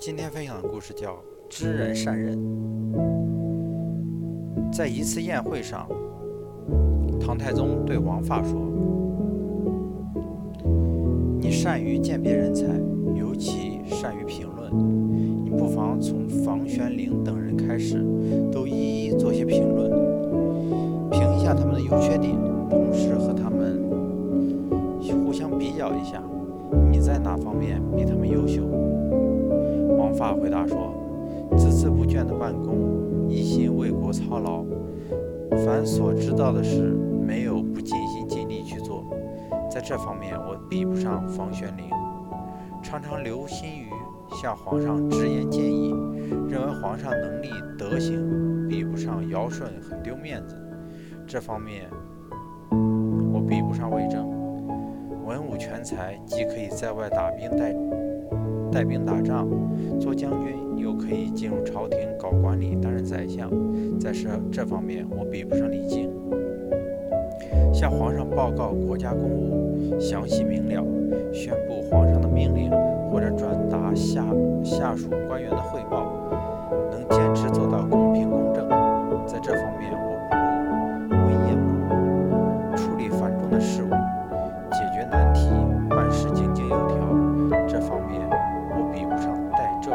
今天分享的故事叫《知人善任》。在一次宴会上，唐太宗对王发说：“你善于鉴别人才，尤其善于评论，你不妨从房玄龄等人开始，都一一做些评论，评一下他们的优缺点，同时和他们互相比较一下，你在哪方面比他们优秀？”王发回答说：“孜孜不倦的办公，一心为国操劳，凡所知道的事，没有不尽心尽力去做。在这方面，我比不上房玄龄。常常留心于向皇上直言建议，认为皇上能力德行比不上尧舜，很丢面子。这方面，我比不上魏征。文武全才，既可以在外打兵带兵打仗，做将军，又可以进入朝廷搞管理，担任宰相。在这方面，我比不上李靖。向皇上报告国家公务，详细明了，宣布皇上的命令，或者转达下属官员的汇报，能坚持做到公平公正。在这方面，我不如文言不如，处理繁重的事务，解决难题，办事井井有条。这方面，比不上戴胄。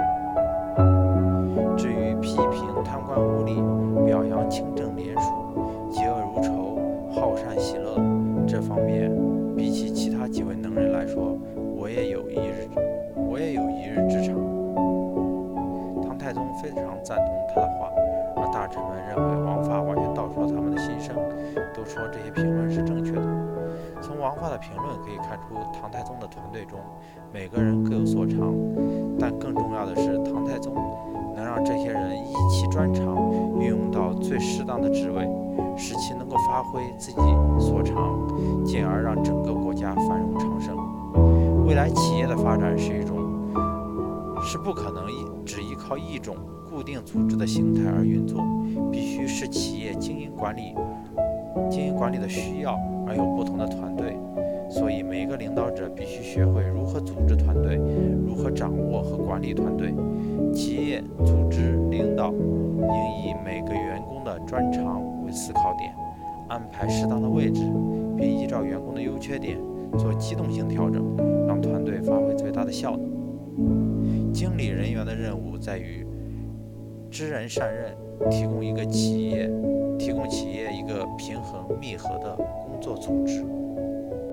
至于批评贪官污吏，表扬清正廉署，嫉恶如仇，好善喜乐，这方面比起其他几位能人来说，我也有一日之长。唐太宗非常赞同他的话，而大臣们认为王发完全道出了他们的心声，都说这些评论是正确的。从王发的评论可以看出，唐太宗的团队中每个人各有所长，但更重要的是，唐太宗能让这些人依其专长运用到最适当的职位，使其能够发挥自己所长，进而让整个国家繁荣昌盛。未来企业的发展是不可能只依靠一种固定组织的形态而运作，必须是企业经营管理的需要而有不同的团队，所以每个领导者必须学会如何组织团队，如何掌握和管理团队。企业组织领导应以每个员工的专长为思考点，安排适当的位置，并依照员工的优缺点做机动性调整，让团队发挥最大的效能。经理人员的任务在于知人善任，提供企业一个平衡密合的工作组织。